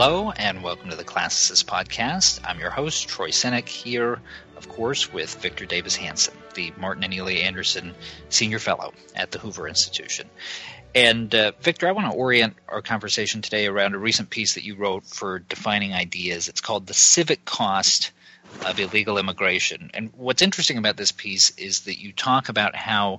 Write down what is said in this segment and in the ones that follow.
Hello, and welcome to the Classicist podcast. I'm your host, Troy Senik, here, of course, with Victor Davis Hanson, the Martin and Ely Anderson Senior Fellow at the Hoover Institution. And Victor, I want to orient our conversation today around a recent piece that you wrote for Defining Ideas. It's called The Civic Cost of Illegal Immigration. And what's interesting about this piece is that you talk about how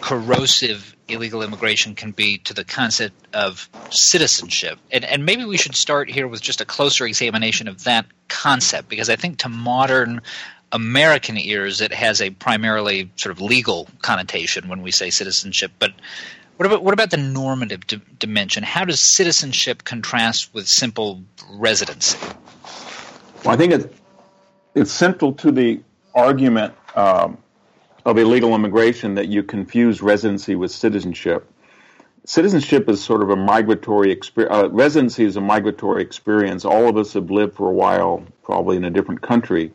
corrosive illegal immigration can be to the concept of citizenship. And maybe we should start here with just a closer examination of that concept, because I think to modern American ears, it has a primarily sort of legal connotation when we say citizenship. But what about the normative dimension? How does citizenship contrast with simple residency? Well, I think it's central to the argument of illegal immigration that you confuse residency with citizenship. Citizenship is sort of a migratory experience. Residency is a migratory experience. All of us have lived for a while, probably in a different country,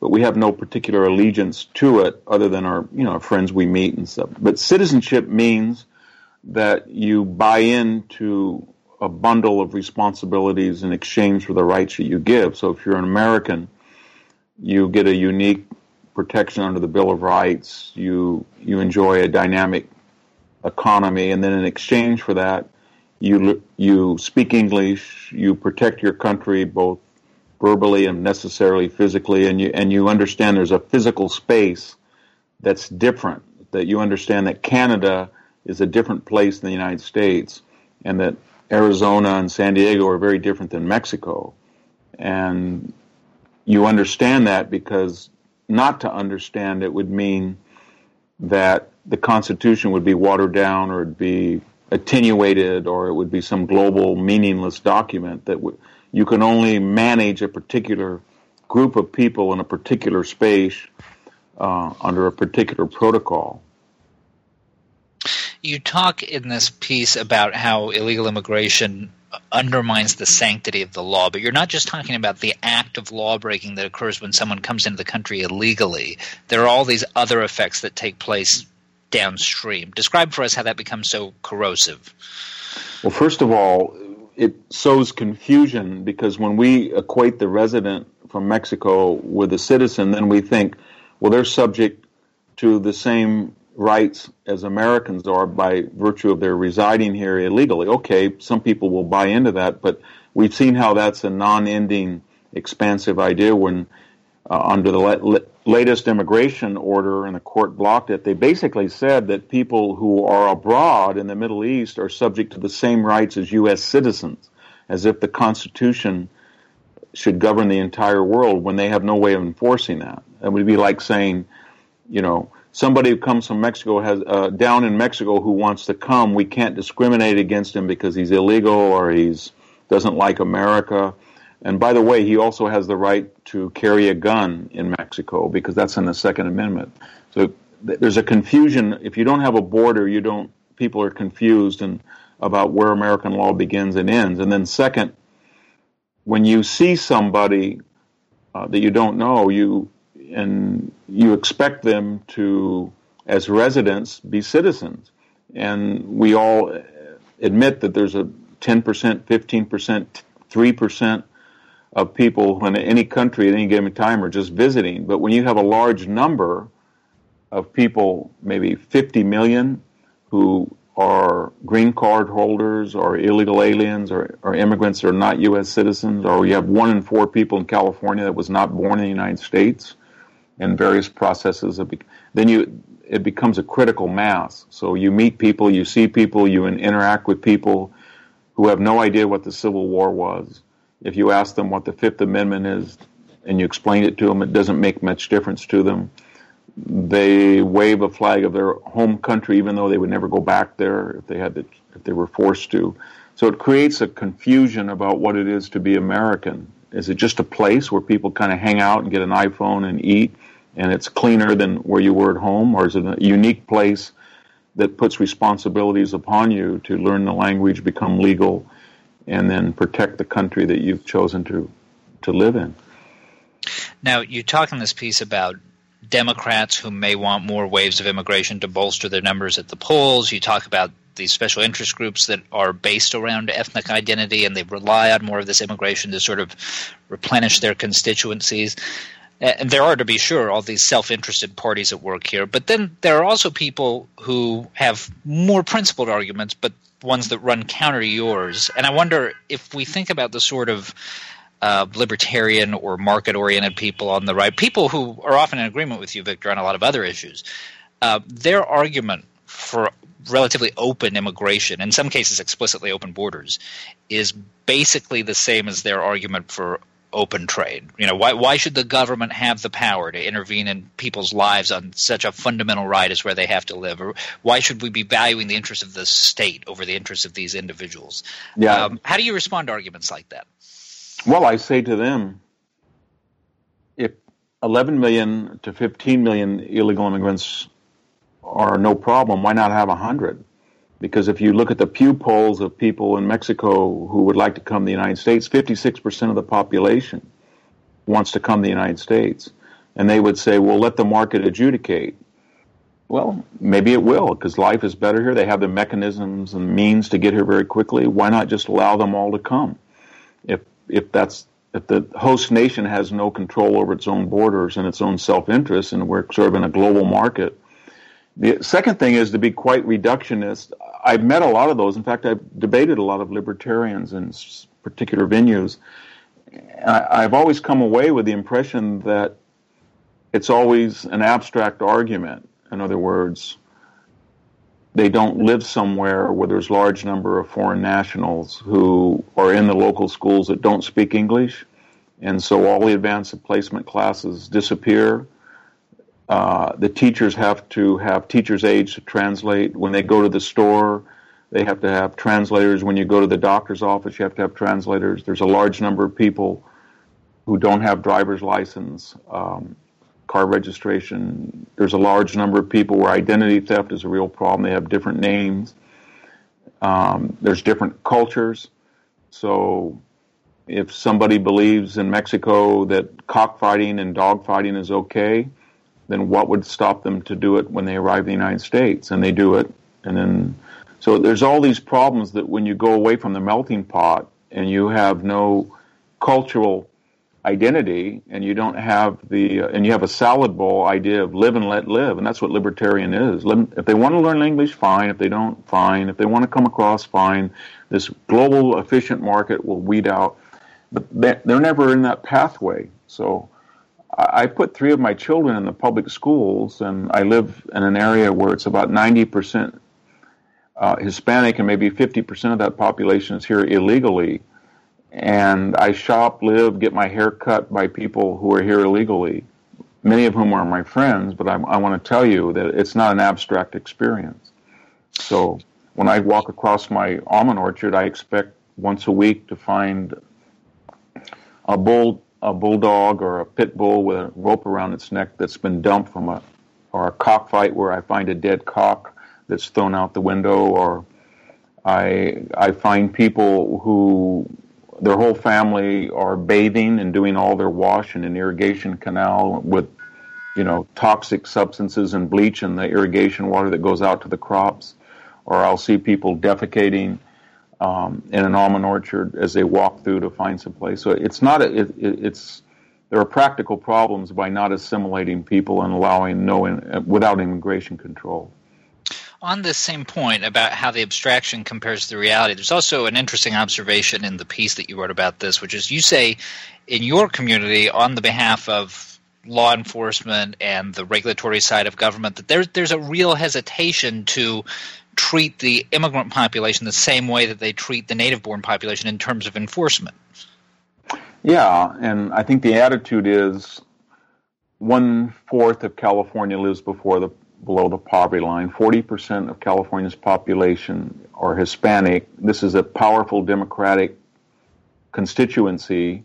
but we have no particular allegiance to it other than our, friends we meet and stuff. But citizenship means that you buy into a bundle of responsibilities in exchange for the rights that you give. So if you're an American, you get a unique protection under the Bill of Rights, you enjoy a dynamic economy, and then in exchange for that, you speak English, you protect your country both verbally and necessarily physically, and you understand there's a physical space that's different, that you understand that Canada is a different place than the United States, and that Arizona and San Diego are very different than Mexico. And you understand that because not to understand it would mean that the Constitution would be watered down, or it'd be attenuated, or it would be some global meaningless document that you can only manage a particular group of people in a particular space under a particular protocol. You talk in this piece about how illegal immigration undermines the sanctity of the law, but you're not just talking about the act of lawbreaking that occurs when someone comes into the country illegally. There are all these other effects that take place downstream. Describe for us how that becomes so corrosive. Well, first of all, it sows confusion, because when we equate the resident from Mexico with a citizen, then we think, well, they're subject to the same rights as Americans are by virtue of their residing here illegally. Okay, some people will buy into that, but we've seen how that's a non-ending, expansive idea when under the latest immigration order, and the court blocked it, they basically said that people who are abroad in the Middle East are subject to the same rights as U.S. citizens, as if the Constitution should govern the entire world when they have no way of enforcing that. It would be like saying, somebody who comes from Mexico down in Mexico who wants to come, we can't discriminate against him because he's illegal or doesn't like America. And by the way, he also has the right to carry a gun in Mexico because that's in the Second Amendment. So there's a confusion. If you don't have a border, people are confused about where American law begins and ends. And then second, when you see somebody that you don't know, you expect them to, as residents, be citizens. And we all admit that there's a 10%, 15%, 3% of people in any country at any given time are just visiting. But when you have a large number of people, maybe 50 million, who are green card holders or illegal aliens or immigrants that are not U.S. citizens, or you have 1 in 4 people in California that was not born in the United States, and various processes, it becomes a critical mass. So you meet people, you see people, you interact with people who have no idea what the Civil War was. If you ask them what the Fifth Amendment is and you explain it to them, it doesn't make much difference to them. They wave a flag of their home country, even though they would never go back there if they were forced to. So it creates a confusion about what it is to be American. Is it just a place where people kind of hang out and get an iPhone and eat, and it's cleaner than where you were at home? Or is it a unique place that puts responsibilities upon you to learn the language, become legal, and then protect the country that you've chosen to live in? Now, you talk in this piece about Democrats who may want more waves of immigration to bolster their numbers at the polls. You talk about these special interest groups that are based around ethnic identity, and they rely on more of this immigration to sort of replenish their constituencies. And there are, to be sure, all these self-interested parties at work here. But then there are also people who have more principled arguments, but ones that run counter to yours. And I wonder if we think about the sort of libertarian or market-oriented people on the right, people who are often in agreement with you, Victor, on a lot of other issues, their argument for relatively open immigration, in some cases explicitly open borders, is basically the same as their argument for open trade. You know, why should the government have the power to intervene in people's lives on such a fundamental right as where they have to live? Or why should we be valuing the interests of the state over the interests of these individuals? Yeah. How do you respond to arguments like that? Well, I say to them, if 11 million to 15 million illegal immigrants are no problem, why not have 100? Because if you look at the Pew polls of people in Mexico who would like to come to the United States, 56% of the population wants to come to the United States. And they would say, well, let the market adjudicate. Well, maybe it will, because life is better here. They have the mechanisms and means to get here very quickly. Why not just allow them all to come? If the host nation has no control over its own borders and its own self-interest, and we're sort of in a global market. The second thing is to be quite reductionist. I've met a lot of those. In fact, I've debated a lot of libertarians in particular venues. I've always come away with the impression that it's always an abstract argument. In other words, they don't live somewhere where there's a large number of foreign nationals who are in the local schools that don't speak English, and so all the advanced placement classes disappear. The teachers have to have teachers' aides to translate. When they go to the store, they have to have translators. When you go to the doctor's office, you have to have translators. There's a large number of people who don't have driver's license, car registration. There's a large number of people where identity theft is a real problem. They have different names. There's different cultures. So if somebody believes in Mexico that cockfighting and dogfighting is okay, then what would stop them to do it when they arrive in the United States? And they do it. And then, so there's all these problems that when you go away from the melting pot and you have no cultural identity and you don't have and you have a salad bowl idea of live and let live. And that's what libertarian is. If they want to learn English, fine. If they don't, fine. If they want to come across, fine. This global efficient market will weed out. But they're never in that pathway. So I put three of my children in the public schools, and I live in an area where it's about 90% Hispanic, and maybe 50% of that population is here illegally. And I shop, live, get my hair cut by people who are here illegally, many of whom are my friends, but I want to tell you that it's not an abstract experience. So when I walk across my almond orchard, I expect once a week to find a bulldog or a pit bull with a rope around its neck that's been dumped from or a cockfight where I find a dead cock that's thrown out the window, or I find people who their whole family are bathing and doing all their wash in an irrigation canal with, toxic substances and bleach in the irrigation water that goes out to the crops, or I'll see people defecating in an almond orchard as they walk through to find some place. So it's not there are practical problems by not assimilating people and allowing without immigration control. On this same point about how the abstraction compares to the reality, there's also an interesting observation in the piece that you wrote about this, which is you say in your community on the behalf of law enforcement and the regulatory side of government that there's a real hesitation to treat the immigrant population the same way that they treat the native-born population in terms of enforcement. Yeah, and I think the attitude is 1/4 of California lives below the poverty line. 40% of California's population are Hispanic. This is a powerful Democratic constituency.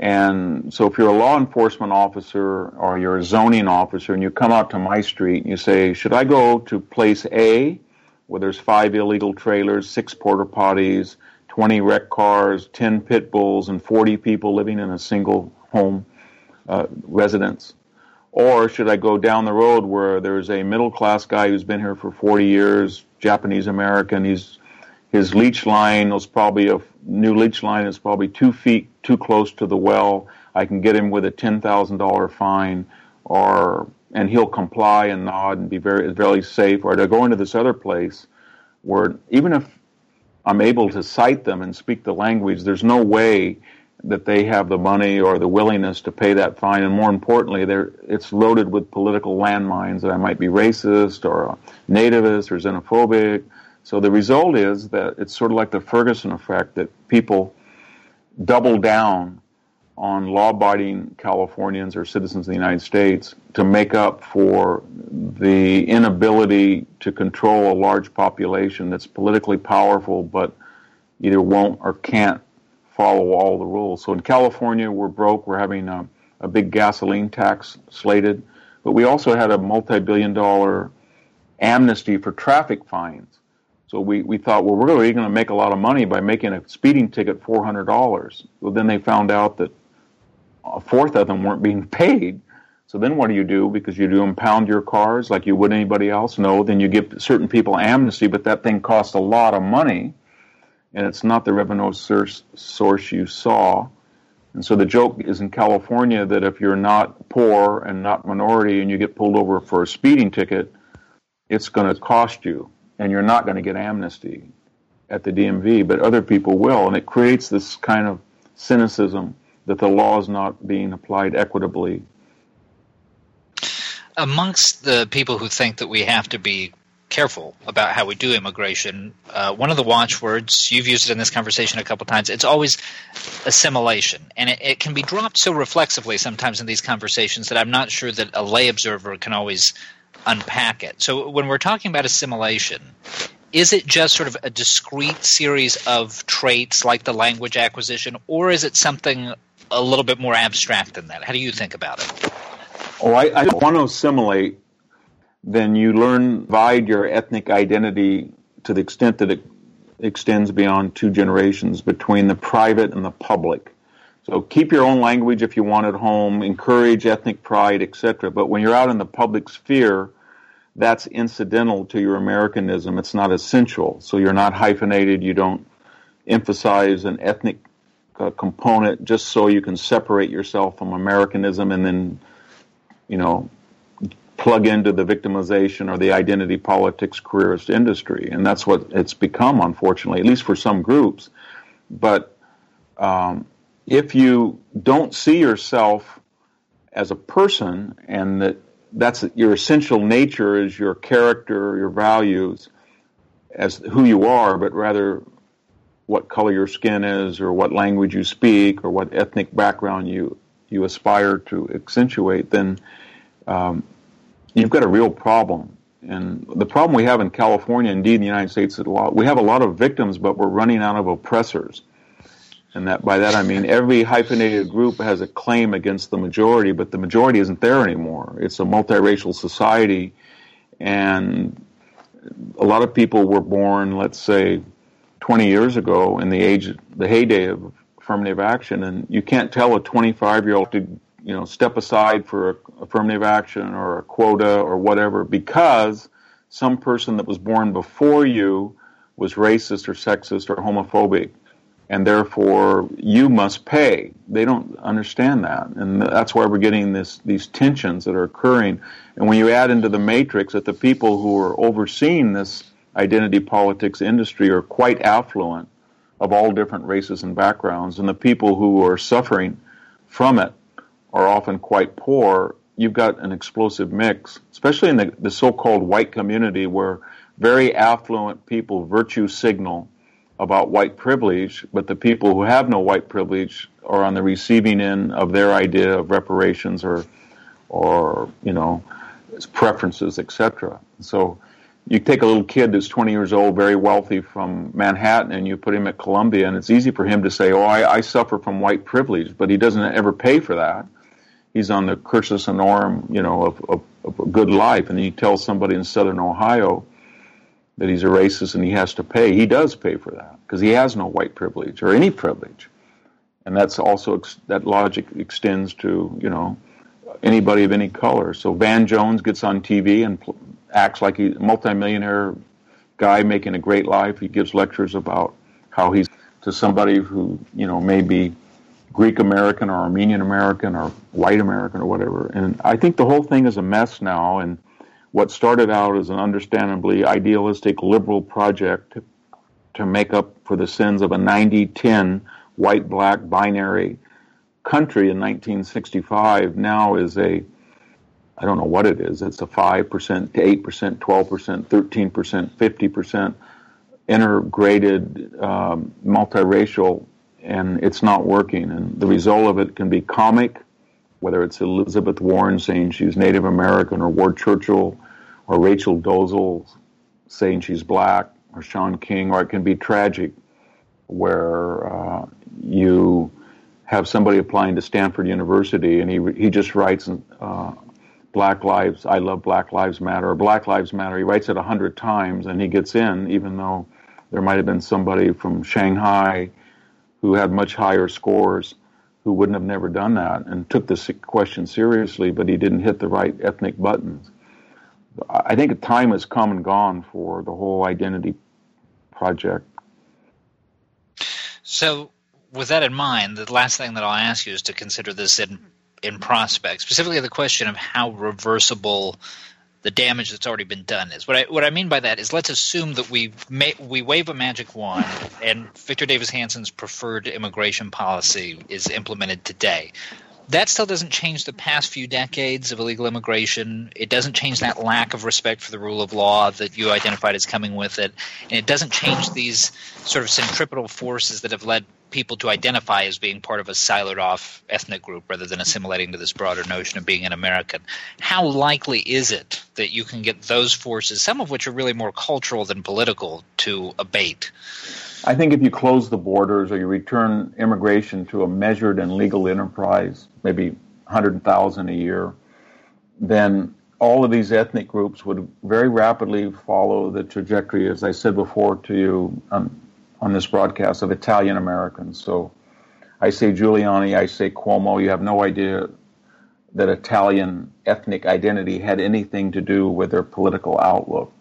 And so if you're a law enforcement officer or you're a zoning officer and you come out to my street and you say, should I go to place A where there's 5 illegal trailers, 6 porta potties, 20 wrecked cars, 10 pit bulls, and 40 people living in a single home residence? Or should I go down the road where there's a middle-class guy who's been here for 40 years, Japanese-American, his leech line was probably a new leech line is probably 2 feet too close to the well. I can get him with a $10,000 fine, and he'll comply and nod and be very, very safe. Or to go into this other place where even if I'm able to cite them and speak the language, there's no way that they have the money or the willingness to pay that fine. And more importantly, it's loaded with political landmines that I might be racist or nativist or xenophobic. So the result is that it's sort of like the Ferguson effect, that people double down on law-abiding Californians or citizens of the United States to make up for the inability to control a large population that's politically powerful but either won't or can't follow all the rules. So in California, we're broke. We're having a big gasoline tax slated. But we also had a multi-billion-dollar amnesty for traffic fines. So we thought, well, we're really going to make a lot of money by making a speeding ticket $400. Well, then they found out that a fourth of them weren't being paid. So then what do you do? Because you do impound your cars like you would anybody else? No, then you give certain people amnesty, but that thing costs a lot of money, and it's not the revenue source you saw. And so the joke is in California that if you're not poor and not minority and you get pulled over for a speeding ticket, it's going to cost you. And you're not going to get amnesty at the DMV, but other people will. And it creates this kind of cynicism that the law is not being applied equitably. Amongst the people who think that we have to be careful about how we do immigration, one of the watchwords, you've used it in this conversation a couple times, it's always assimilation. And it can be dropped so reflexively sometimes in these conversations that I'm not sure that a lay observer can always unpack it. So when we're talking about assimilation, is it just sort of a discrete series of traits like the language acquisition, or is it something a little bit more abstract than that? How do you think about it? Oh, I want to assimilate. Then you learn, divide your ethnic identity to the extent that it extends beyond two generations between the private and the public. So keep your own language if you want at home, encourage ethnic pride, etc. But when you're out in the public sphere, that's incidental to your Americanism. It's not essential. So you're not hyphenated. You don't emphasize an ethnic component just so you can separate yourself from Americanism and then, plug into the victimization or the identity politics careerist industry. And that's what it's become, unfortunately, at least for some groups. But if you don't see yourself as a person and that's your essential nature is your character, your values, as who you are, but rather what color your skin is or what language you speak or what ethnic background you aspire to accentuate, then you've got a real problem. And the problem we have in California, indeed in the United States, we have a lot of victims, but we're running out of oppressors. And by that I mean every hyphenated group has a claim against the majority, but the majority isn't there anymore. It's a multiracial society, and a lot of people were born, let's say, 20 years ago in the heyday of affirmative action, and you can't tell a 25-year-old to step aside for affirmative action or a quota or whatever because some person that was born before you was racist or sexist or homophobic. And therefore, you must pay. They don't understand that. And that's why we're getting these tensions that are occurring. And when you add into the matrix that the people who are overseeing this identity politics industry are quite affluent of all different races and backgrounds, and the people who are suffering from it are often quite poor, you've got an explosive mix, especially in the so-called white community where very affluent people virtue signal about white privilege, but the people who have no white privilege are on the receiving end of their idea of reparations or preferences, etc. So you take a little kid who's 20 years old, very wealthy from Manhattan, and you put him at Columbia, and it's easy for him to say, I suffer from white privilege, but he doesn't ever pay for that. He's on the cursus honorum, of a good life, and you tell somebody in southern Ohio that he's a racist and he has to pay. He does pay for that because he has no white privilege or any privilege. And that logic extends to, anybody of any color. So Van Jones gets on TV and acts like he's a multimillionaire guy making a great life. He gives lectures about how he's to somebody who, you know, may be Greek American or Armenian American or white American or whatever. And I think the whole thing is a mess now. And what started out as an understandably idealistic liberal project to make up for the sins of a 90-10 white-black binary country in 1965 now is a, I don't know what it is, it's a 5% to 8%, 12%, 13%, 50% integrated multiracial, and it's not working. And the result of it can be comic, whether it's Elizabeth Warren saying she's Native American or Ward Churchill or Rachel Dolezal saying she's black or Sean King, or it can be tragic where you have somebody applying to Stanford University and he just writes Black Lives, I love Black Lives Matter, or Black Lives Matter. He writes it 100 times and he gets in, even though there might have been somebody from Shanghai who had much higher scores who wouldn't have never done that and took this question seriously, but he didn't hit the right ethnic buttons. I think time has come and gone for the whole identity project. So with that in mind, the last thing that I'll ask you is to consider this in prospect, specifically the question of how reversible the damage that's already been done is. What I mean by that is, let's assume that we wave a magic wand and Victor Davis Hanson's preferred immigration policy is implemented today. That still doesn't change the past few decades of illegal immigration. It doesn't change that lack of respect for the rule of law that you identified as coming with it. And it doesn't change these sort of centripetal forces that have led people to identify as being part of a siloed-off ethnic group rather than assimilating to this broader notion of being an American. How likely is it that you can get those forces, some of which are really more cultural than political, to abate? I think if you close the borders or you return immigration to a measured and legal enterprise, maybe 100,000 a year, then all of these ethnic groups would very rapidly follow the trajectory, as I said before to you on this broadcast, of Italian Americans. So I say Giuliani, I say Cuomo. You have no idea that Italian ethnic identity had anything to do with their political outlook.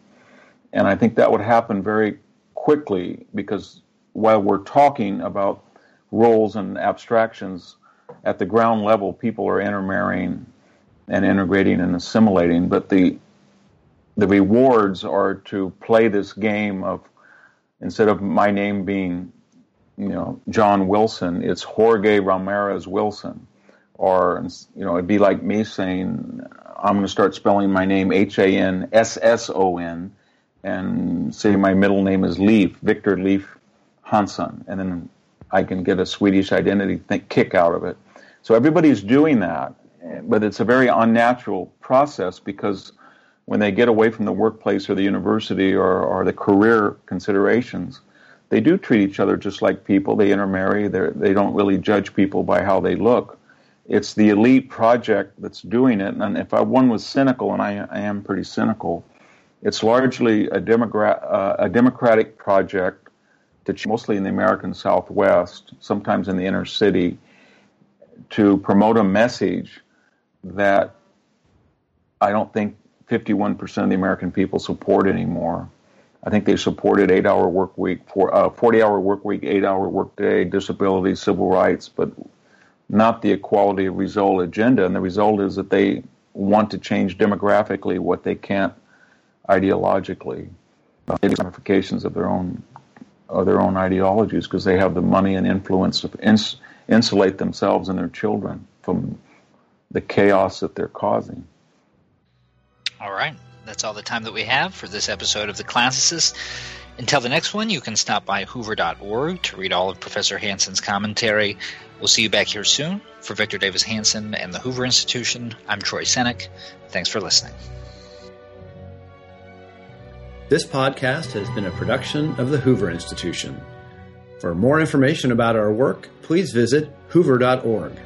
And I think that would happen very quickly, because while we're talking about roles and abstractions, at the ground level, people are intermarrying and integrating and assimilating. But the rewards are to play this game of, instead of my name being, you know, John Wilson, it's Jorge Ramirez Wilson. Or, you know, it'd be like me saying, I'm going to start spelling my name Hansson, and say my middle name is Leif, Victor Leif Hanson. And then I can get a Swedish identity kick out of it. So everybody's doing that, but it's a very unnatural process, because when they get away from the workplace or the university or the career considerations, they do treat each other just like people. They intermarry. They don't really judge people by how they look. It's the elite project that's doing it. And if one was cynical, and I am pretty cynical, it's largely a democratic project, mostly in the American Southwest, sometimes in the inner city, to promote a message that I don't think 51% of the American people support anymore. I think they supported 8-hour work week, 40-hour work week, 8-hour work day, disability, civil rights, but not the equality of result agenda. And the result is that they want to change demographically what they can't ideologically, the ramifications of their own ideologies, because they have the money and influence to insulate themselves and their children from the chaos that they're causing. All right. That's all the time that we have for this episode of The Classicist. Until the next one, you can stop by hoover.org to read all of Professor Hanson's commentary. We'll see you back here soon. For Victor Davis Hanson and the Hoover Institution, I'm Troy Senik. Thanks for listening. This podcast has been a production of the Hoover Institution. For more information about our work, please visit hoover.org.